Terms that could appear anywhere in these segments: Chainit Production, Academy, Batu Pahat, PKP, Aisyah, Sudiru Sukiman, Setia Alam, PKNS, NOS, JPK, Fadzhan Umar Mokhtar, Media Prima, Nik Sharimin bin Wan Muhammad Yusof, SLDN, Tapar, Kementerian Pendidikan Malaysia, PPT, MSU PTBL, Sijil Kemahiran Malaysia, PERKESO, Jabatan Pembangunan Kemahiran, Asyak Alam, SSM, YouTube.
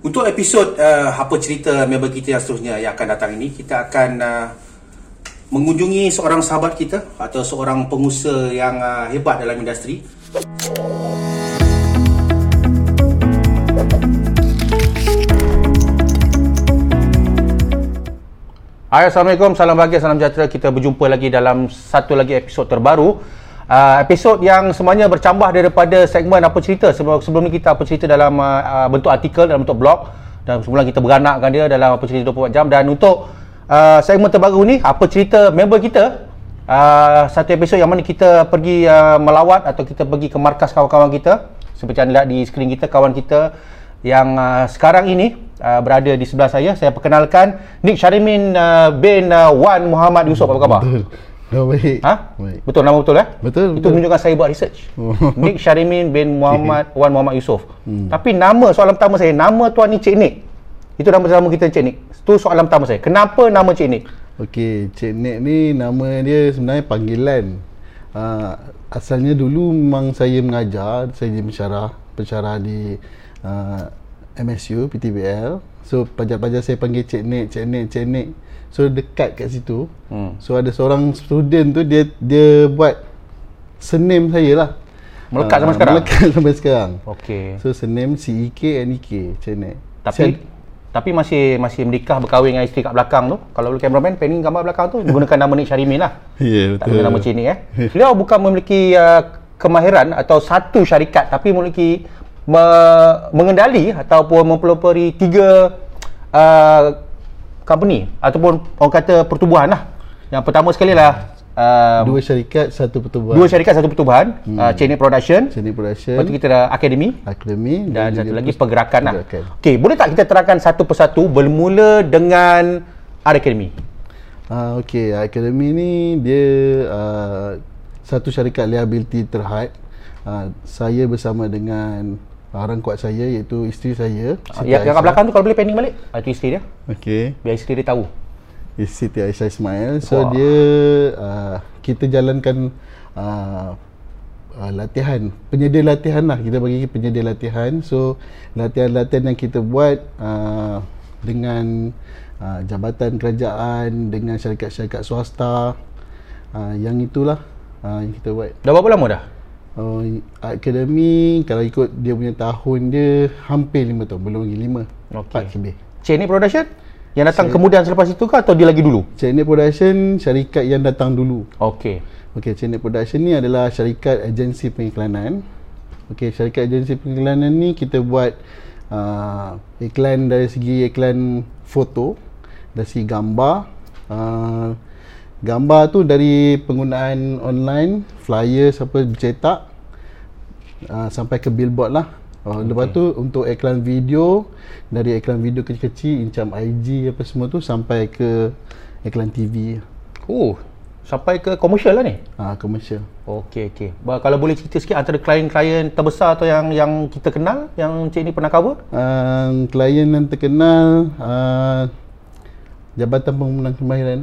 Untuk episod Apa Cerita member kita yang seterusnya yang akan datang ini, kita akan mengunjungi seorang sahabat kita atau seorang pengusaha yang hebat dalam industri. Hai, Assalamualaikum, salam bahagia, salam sejahtera. Kita berjumpa lagi dalam satu lagi episod terbaru. Episod yang sebenarnya bercambah daripada segmen Apa Cerita. Sebelum ni kita Apa Cerita dalam bentuk artikel, dalam bentuk blog. Dan semula kita beranakkan dia dalam Apa Cerita 24 jam. Dan untuk segmen terbaru ni, Apa Cerita member kita, satu episod yang mana kita pergi melawat atau kita pergi ke markas kawan-kawan kita. Seperti yang lihat di skrin kita, kawan kita yang sekarang ini berada di sebelah saya perkenalkan Nik Sharimin bin Wan Muhammad Yusof. Apa khabar? Baik. Ha? Baik. Betul nama betul eh? Betul. Itu menunjukkan saya buat research. Nik Sharimin bin Wan Muhammad Yusof. Tapi nama, soalan pertama saya, nama tuan ni Cik Nik. Itu nama kita Cik Nik. Itu soalan pertama saya. Kenapa nama Cik Nik? Okey, Cik Nik ni nama dia sebenarnya panggilan. Asalnya dulu memang saya mengajar, saya jadi pensyarah di MSU PTBL. So pelajar-pelajar saya panggil Cik Nik. So dekat kat situ. So ada seorang student tu dia buat surname saya lah. Melekat sampai sekarang. Okey. So surname CEKNEK, Cik Nik. Tapi masih menikah, berkahwin dengan isteri kat belakang tu. Kalau cameraman panning gambar belakang tu gunakan nama Nik Sharimin lah. Ya, betul. Tak guna nama Cik Nik. Beliau bukan memiliki kemahiran atau satu syarikat, tapi memiliki mengendali ataupun mempelopori tiga company ataupun orang kata pertubuhan lah. Yang pertama sekali lah dua syarikat satu pertubuhan, Chainit Production. Lepas tu kita ada Academy dan satu lagi pergerakan. Lah. Okey, boleh tak kita terangkan satu persatu bermula dengan Academy? Okey, Academy ni dia satu syarikat liability terhad. Saya bersama dengan orang kuat saya, iaitu isteri saya. Yang kat belakang tu kalau boleh panning balik. Itu isteri dia. Okey. Biar isteri dia tahu. Setia Aisyah Ismail. So dia kita jalankan latihan, penyedia latihan lah, kita bagi penyedia latihan. So latihan-latihan yang kita buat dengan jabatan kerajaan, dengan syarikat-syarikat swasta, yang itulah yang kita buat. Dah berapa lama dah? Academy kalau ikut dia punya tahun dia hampir 5 tahun, belum lagi 4 lebih. Chainit Production? Yang datang kemudian selepas itu ke atau dia lagi dulu? Chainit Production, syarikat yang datang dulu. Okey, Chainit Production ni adalah syarikat agensi pengiklanan. Okey, syarikat agensi pengiklanan ni kita buat iklan dari segi iklan foto, dari segi gambar. Gambar tu dari penggunaan online, flyer apa cetak, sampai ke billboard lah. Lepas tu untuk iklan video, dari iklan video kecil-kecil macam IG apa semua tu sampai ke iklan TV. Sampai ke komersial lah ni? Komersial. Okey. Kalau boleh cerita sikit antara klien-klien terbesar atau yang kita kenal, yang Cik ni pernah cover? Klien yang terkenal, Jabatan Pembangunan Kemahiran.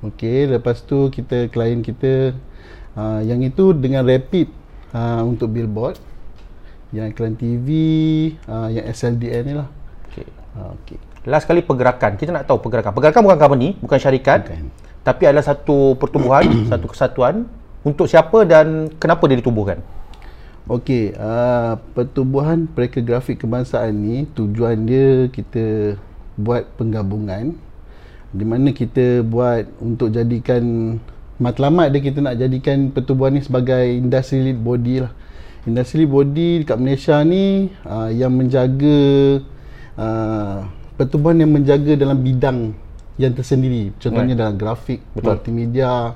Okey, lepas tu klien kita yang itu dengan Rapid untuk billboard, yang iklan TV, yang SLDN ni lah. Okey. Last kali pergerakan. Kita nak tahu pergerakan. Pergerakan bukan company, bukan syarikat. Tapi adalah satu pertubuhan, satu kesatuan. Untuk siapa dan kenapa dia ditubuhkan? Okey, Pertubuhan Pereka Grafik Kebangsaan ni tujuan dia kita buat penggabungan, di mana kita buat untuk jadikan matlamat dia, kita nak jadikan pertubuhan ni sebagai industry lead body lah. Industri body dekat Malaysia ni yang menjaga pertubuhan yang menjaga dalam bidang yang tersendiri. Contohnya dalam grafik, multimedia,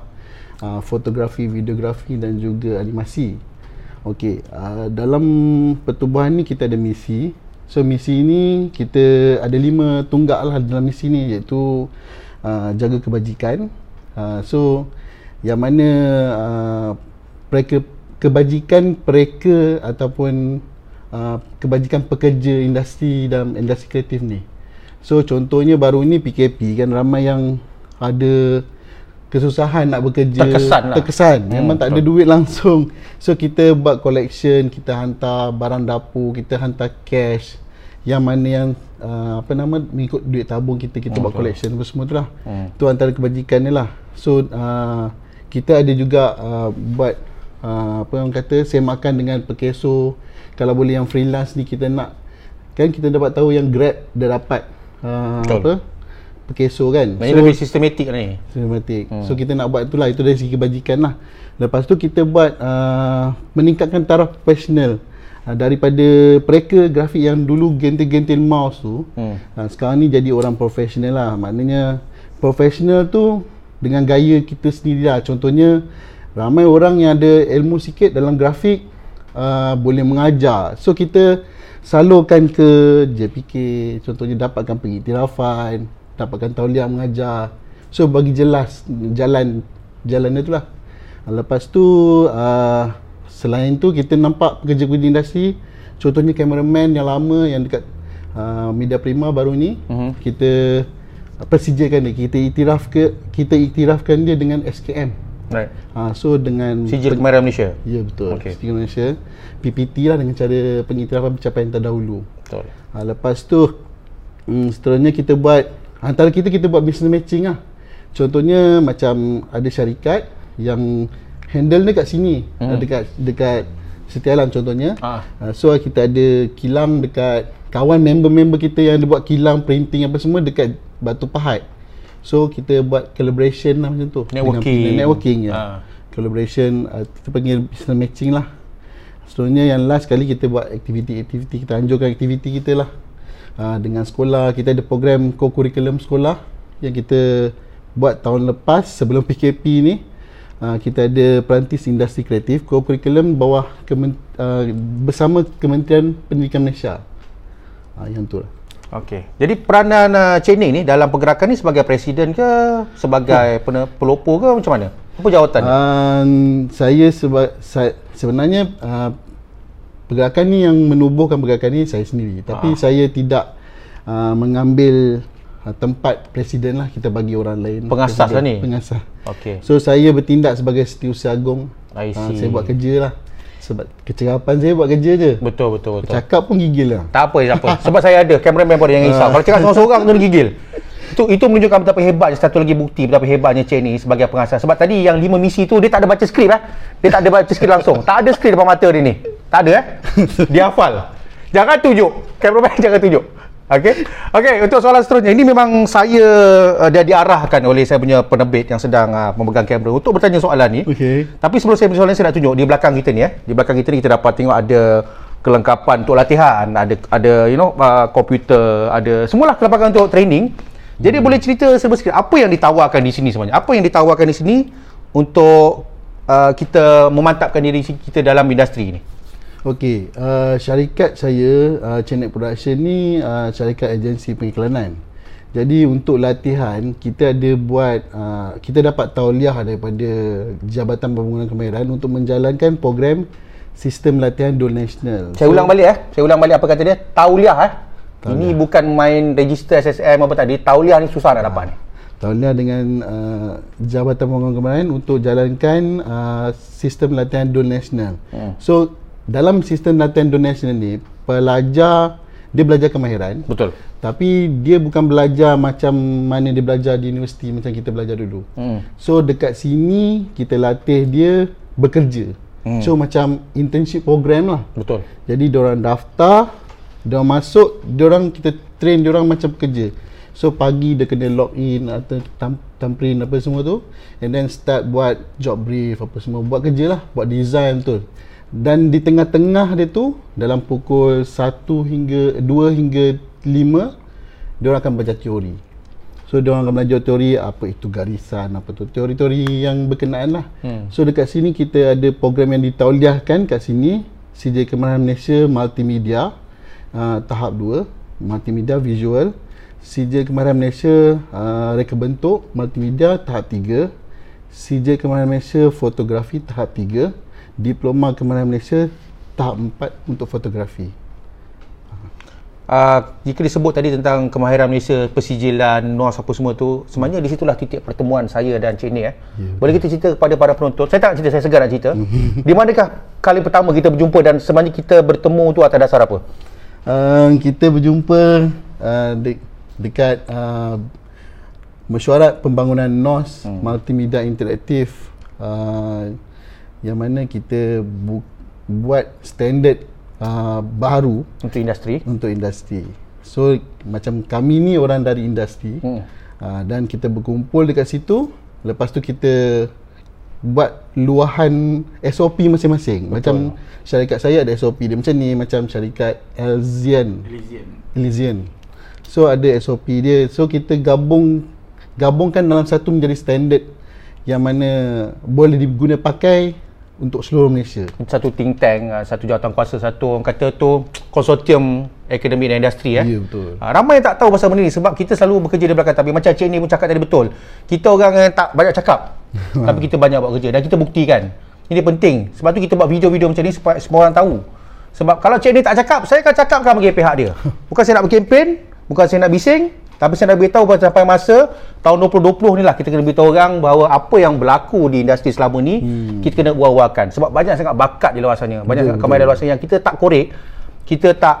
fotografi, videografi dan juga animasi. Okey, dalam pertubuhan ni kita ada misi. So misi ni kita ada 5 tunggak lah dalam misi ni, iaitu jaga kebajikan. So yang mana kebajikan pereka ataupun kebajikan pekerja industri dalam industri kreatif ni. So contohnya baru ni PKP kan, ramai yang ada kesusahan nak bekerja, terkesan. Memang tak ada duit langsung. So kita buat collection, kita hantar barang dapur, kita hantar cash, yang mana yang mengikut duit tabung kita buat collection apa semua tu lah. Tu antara kebajikan ni lah. So kita ada juga buat apa orang kata semakan dengan PERKESO. Kalau boleh yang freelance ni kita nak, kan kita dapat tahu yang Grab dah dapat PERKESO kan. Maksudnya so, lebih sistematik ni. Sistematik. So kita nak buat itulah, itu dari segi kebajikan lah. Lepas tu kita buat meningkatkan taraf profesional daripada pereka grafik yang dulu gentil-gentil mouse tu. Sekarang ni jadi orang profesional lah. Maknanya profesional tu dengan gaya kita sendiri lah. Contohnya ramai orang yang ada ilmu sikit dalam grafik boleh mengajar. So kita salurkan ke JPK, contohnya dapatkan pengiktirafan, dapatkan tauliah mengajar. So bagi jelas jalan dia tu lah. Lepas tu selain tu kita nampak pekerja-pekerja industri, contohnya cameraman yang lama yang dekat Media Prima baru ni, kita persijilkan dia, kita iktirafkan dia dengan SKM. Right. So dengan Sijil Kemahiran Malaysia. Ya betul. Sijil Kemahiran Malaysia, PPT lah, dengan cara pengiktirafan pencapaian terdahulu. Betul. Lepas tu seterusnya kita buat antara kita buat business matching lah. Contohnya macam ada syarikat yang handle dia kat sini, dekat Setia Alam contohnya. So kita ada kilang dekat kawan member-member kita yang ada buat kilang printing apa semua dekat Batu Pahat. So kita buat collaboration lah macam tu. Networking ya. Collaboration, kita panggil business matching lah. Seterusnya yang last kali kita buat aktiviti. Kita anjurkan aktiviti kita lah dengan sekolah. Kita ada program co-curriculum sekolah yang kita buat tahun lepas sebelum PKP ni. Kita ada perantis industri kreatif co-curriculum bawah bersama Kementerian Pendidikan Malaysia. Yang tu lah. Okey. Jadi peranan Chainit ni dalam pergerakan ni sebagai presiden ke, sebagai pelopor ke, macam mana? Apa jawatan ni? Sebenarnya pergerakan ni yang menubuhkan pergerakan ni saya sendiri. Tapi saya tidak mengambil tempat presiden lah, kita bagi orang lain. Pengasas lah ni? Pengasas. Okey. So saya bertindak sebagai Setiausaha Agong. Saya buat kerja lah. Sebab kecerapan saya buat kerja je. Betul. Cakap pun gigil lah. Tak apa, tak apa. Sebab saya ada cameraman pun yang risau. Kalau cakap seorang-seorang tu gigil. Itu menunjukkan betapa hebatnya, satu lagi bukti betapa hebatnya Chainit sebagai pengasas. Sebab tadi yang 5 misi tu dia tak ada baca skrip lah. Dia tak ada baca skrip langsung. Tak ada skrip depan mata dia ni. Tak ada Dia hafal. Jangan tunjuk. Cameraman jangan tunjuk. Okey, untuk soalan seterusnya. Ini memang saya dah diarahkan oleh saya punya penerbit yang sedang memegang kamera untuk bertanya soalan ni. Okey. Tapi sebelum saya bersoalan, saya nak tunjuk di belakang kita ni. Di belakang kita ni kita dapat tengok ada kelengkapan untuk latihan, ada komputer, ada semualah kelengkapan untuk training. Jadi boleh cerita sedikit apa yang ditawarkan di sini sebenarnya? Apa yang ditawarkan di sini untuk kita memantapkan diri kita dalam industri ni? Okey, syarikat saya Chainit Production ni syarikat agensi pengiklanan. Jadi untuk latihan kita ada buat kita dapat tauliah daripada Jabatan Pembangunan Kemahiran untuk menjalankan program sistem latihan dual national. Saya ulang balik apa kata dia? Tauliah Ini bukan main register SSM apa tadi. Tauliah ni susah nak dapat ni. Tauliah dengan Jabatan Pembangunan Kemahiran untuk jalankan sistem latihan dual national. So dalam sistem latihan international ni, pelajar dia belajar kemahiran. Betul. Tapi dia bukan belajar macam mana dia belajar di universiti, macam kita belajar dulu. So dekat sini kita latih dia bekerja. So macam internship program lah. Betul. Jadi diorang daftar, diorang masuk, diorang kita train diorang macam pekerja. So pagi dia kena log in atau tamprin apa semua tu, and then start buat job brief apa semua, buat kerja lah, buat design betul. Dan di tengah-tengah dia tu dalam pukul 1 hingga 2 hingga 5 dia orang akan belajar teori. So dia orang akan belajar teori apa itu garisan, apa tu teori-teori yang berkenaan lah. So dekat sini kita ada program yang ditauliahkan kat sini, Sijil Kemahiran Malaysia Multimedia tahap 2, Multimedia Visual, Sijil Kemahiran Malaysia Reka Bentuk Multimedia tahap 3, Sijil Kemahiran Malaysia Fotografi tahap 3, Diploma Kemahiran Malaysia tahap 4 untuk fotografi. Jika disebut tadi tentang Kemahiran Malaysia, persijilan, NOS apa semua tu, sebenarnya di situlah titik pertemuan saya dan Chainit. Boleh kita cerita kepada para penonton, saya tak nak cerita, saya segar nak cerita. Di manakah kali pertama kita berjumpa dan sebenarnya kita bertemu tu atas dasar apa? kita berjumpa dekat mesyuarat pembangunan NOS multimedia interaktif, yang mana kita buat standard baru untuk industri. So macam kami ni orang dari industri, dan kita berkumpul dekat situ. Lepas tu kita buat luahan SOP masing-masing. Macam syarikat saya ada SOP dia macam ni, macam syarikat Elysian. So ada SOP dia. So kita gabungkan dalam satu menjadi standard yang mana boleh diguna pakai untuk seluruh Malaysia. Satu think tank, satu jawatan kuasa, satu orang kata tu konsortium akademik dan industri. Ya, betul. Ramai yang tak tahu pasal benda ni sebab kita selalu bekerja di belakang. Tapi macam Cik ni pun cakap tadi betul, kita orang yang tak banyak cakap tapi kita banyak buat kerja dan kita buktikan. Ini penting. Sebab tu kita buat video-video macam ni supaya semua orang tahu. Sebab kalau Cik ni tak cakap, saya akan cakapkan bagi pihak dia. Bukan saya nak berkempen, bukan saya nak bising, tapi saya nak beritahu sampai masa tahun 2020 ni lah kita kena beritahu orang bahawa apa yang berlaku di industri selama ni kita kena uang-uangkan. Sebab banyak sangat bakat di luar sana, banyak sangat kemahiran di luar sana yang kita tak korek, kita tak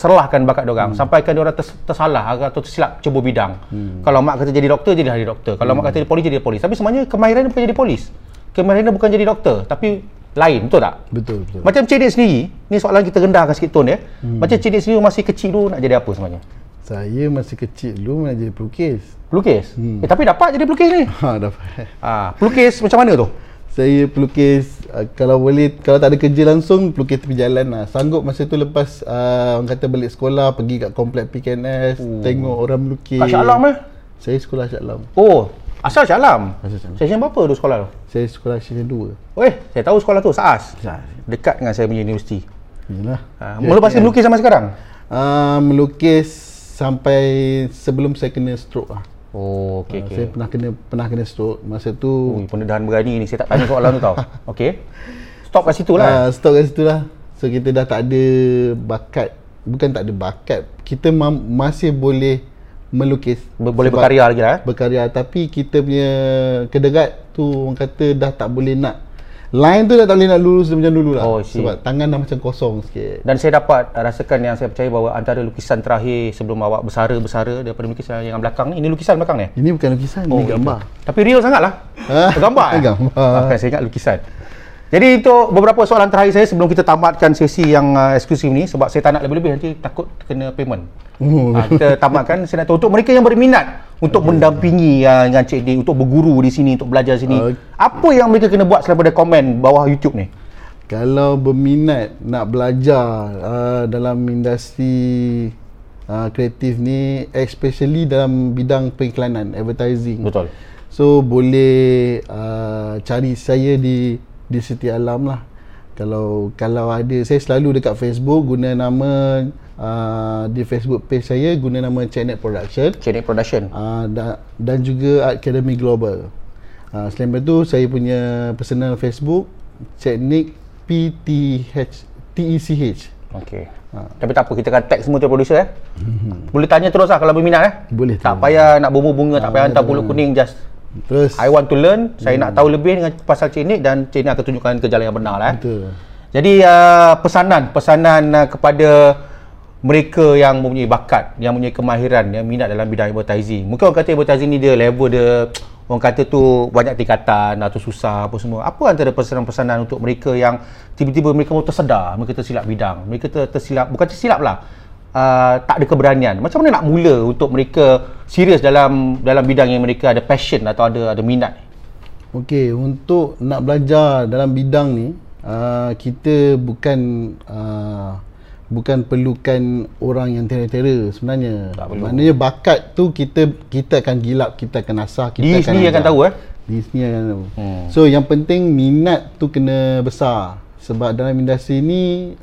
serlahkan bakat diorang, sampaikan diorang tersalah atau tersilap cuba bidang. Kalau mak kata jadi doktor, jadilah jadi doktor. Kalau mak kata jadi polis, jadi polis. Tapi sebenarnya kemahiran bukan jadi polis, kemahiran bukan jadi doktor, tapi lain, betul tak? Betul. Macam Chainit sendiri, ni soalan kita rendahkan sikit tone ya. Macam Chainit sendiri masih kecil dulu nak jadi apa sebenarnya? Saya masih kecil dulu nak jadi pelukis. Pelukis? Tapi dapat jadi pelukis ni? Ha, dapat. Pelukis macam mana tu? Saya pelukis, kalau boleh, kalau tak ada kerja langsung, pelukis tepi jalan lah. Sanggup masa tu lepas orang kata balik sekolah, pergi kat komplek PKNS, tengok orang melukis. Asyak Alam eh? Saya sekolah Asyak Alam. Oh, asal Asyak Alam? Session berapa tu sekolah tu? Saya sekolah session 2. Saya tahu sekolah tu, SAAS. Dekat dengan saya punya universiti. Yalah. Mula-mula melukis sampai sekarang? Melukis sampai sebelum saya kena stroke lah. Oh, okey. Saya pernah kena stroke masa tu. Pendedahan berani ni, saya tak tanya soalan tu tau. Okey. Stop kat situlah. So kita dah tak ada bakat. Bukan tak ada bakat, kita masih boleh melukis. Boleh berkarya lagi lah. Berkarya, tapi kita punya kedekat tu orang kata dah tak boleh nak. Line tu dah tak boleh nak lurus macam dulu lah. Sebab tangan dah macam kosong sikit. Dan saya dapat rasakan yang saya percaya bahawa antara lukisan terakhir sebelum awak bersara daripada lukisan yang belakang ni. Ini lukisan belakang ni? Ini bukan lukisan, ini gambar. Tapi real sangat lah. Gambar. Makan saya ingat lukisan. Jadi untuk beberapa soalan terakhir saya sebelum kita tamatkan sesi yang eksklusif ni. Sebab saya tak nak lebih-lebih, nanti takut kena payment. Kita tamatkan, saya nak tahu untuk mereka yang berminat untuk mendampingi dengan Cik D, untuk berguru di sini, untuk belajar sini, apa yang mereka kena buat selain pada komen bawah YouTube ni? Kalau berminat nak belajar dalam industri kreatif ni, especially dalam bidang pengiklanan, advertising. Betul. So boleh cari saya di Setia Alam lah. Kalau ada, saya selalu dekat Facebook guna nama di Facebook page saya guna nama Chainit Production dan juga Academy Global. Selain itu saya punya personal Facebook Chainit PTECH. Okey. Tapi tak apa, kita akan tag semua tu producer . Boleh tanya terus lah kalau berminat . Boleh. Tak payah nak bunga, tak payah hantar pulut kuning, just terus. I want to learn. Saya nak tahu lebih dengan pasal Chainit dan Chainit akan tunjukkan ke jalan yang benar . Betul. Jadi pesanan kepada mereka yang mempunyai bakat, yang mempunyai kemahiran, yang minat dalam bidang advertising. Mungkin orang kata advertising ni dia level dia, orang kata tu banyak tingkatan atau susah apa semua. Apa antara pesanan-pesanan untuk mereka yang tiba-tiba mereka mau tersedar, mereka tersilap bidang, mereka tersilap, bukan tersilap lah, tak ada keberanian. Macam mana nak mula untuk mereka serius dalam bidang yang mereka ada passion atau ada minat? Okey, untuk nak belajar dalam bidang ni, kita bukan perlukan orang yang terang-terang sebenarnya. Maknanya bakat tu kita akan gilap, kita akan asah, kita akan tahu di sini akan tahu. So yang penting minat tu kena besar sebab dalam industri ni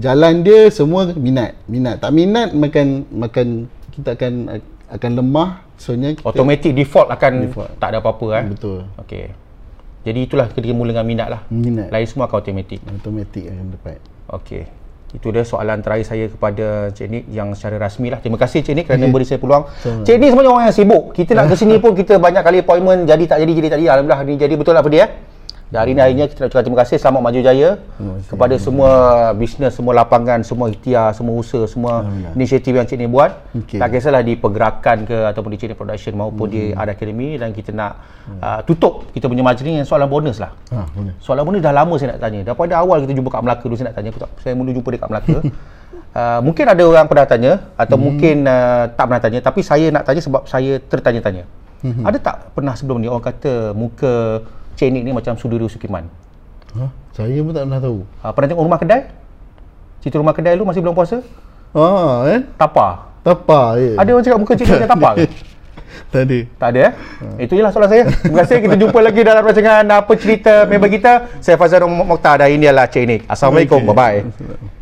jalan dia semua minat. Tak minat makan kita akan lemah. Soalnya automatic default akan default. Tak ada apa-apa Betul. Okey. Jadi itulah ketika mula dengan minat lah. Lain semua akan automatic akan dapat. Okey. Itu dia soalan terakhir saya kepada Cik Nik yang secara rasmi lah. Terima kasih Cik Nik kerana beri saya peluang. Cik Nik sebenarnya orang yang sibuk. Kita nak ke sini pun kita banyak kali appointment jadi tak jadi. Alhamdulillah ni jadi betul lah apa dia. Dan hari ini, kita nak cakap terima kasih, selamat maju jaya kepada semua bisnes, semua lapangan, semua ikhtiar, semua usaha, semua inisiatif yang Cik Ni buat. Tak kisahlah di pergerakan ke ataupun di Chainit Production maupun di Art Academy. Dan kita nak tutup kita punya majlis ni dengan soalan bonus lah. Soalan bonus dah lama saya nak tanya. Daripada awal kita jumpa kat Melaka dulu saya nak tanya. Saya mula jumpa dia kat Melaka. Mungkin ada orang pernah tanya atau mungkin tak pernah tanya, tapi saya nak tanya sebab saya tertanya-tanya. Ada tak pernah sebelum ni orang kata muka Chainit ni macam Sudiru Sukiman? Saya pun tak pernah tahu. Pernah tengok Rumah Kedai? Cerita Rumah Kedai dulu masih belum puasa? Tapar. Tapar, ya. Ada orang cakap muka Chainit macam tapar ke? Tak ada. Tak ada, eh? Itu je lah soalan saya. Terima kasih. Kita jumpa lagi dalam rancangan Apa Cerita Member kita. Saya Fadzhan Umar Mokhtar dan ini adalah Chainit. Assalamualaikum. Bye-bye.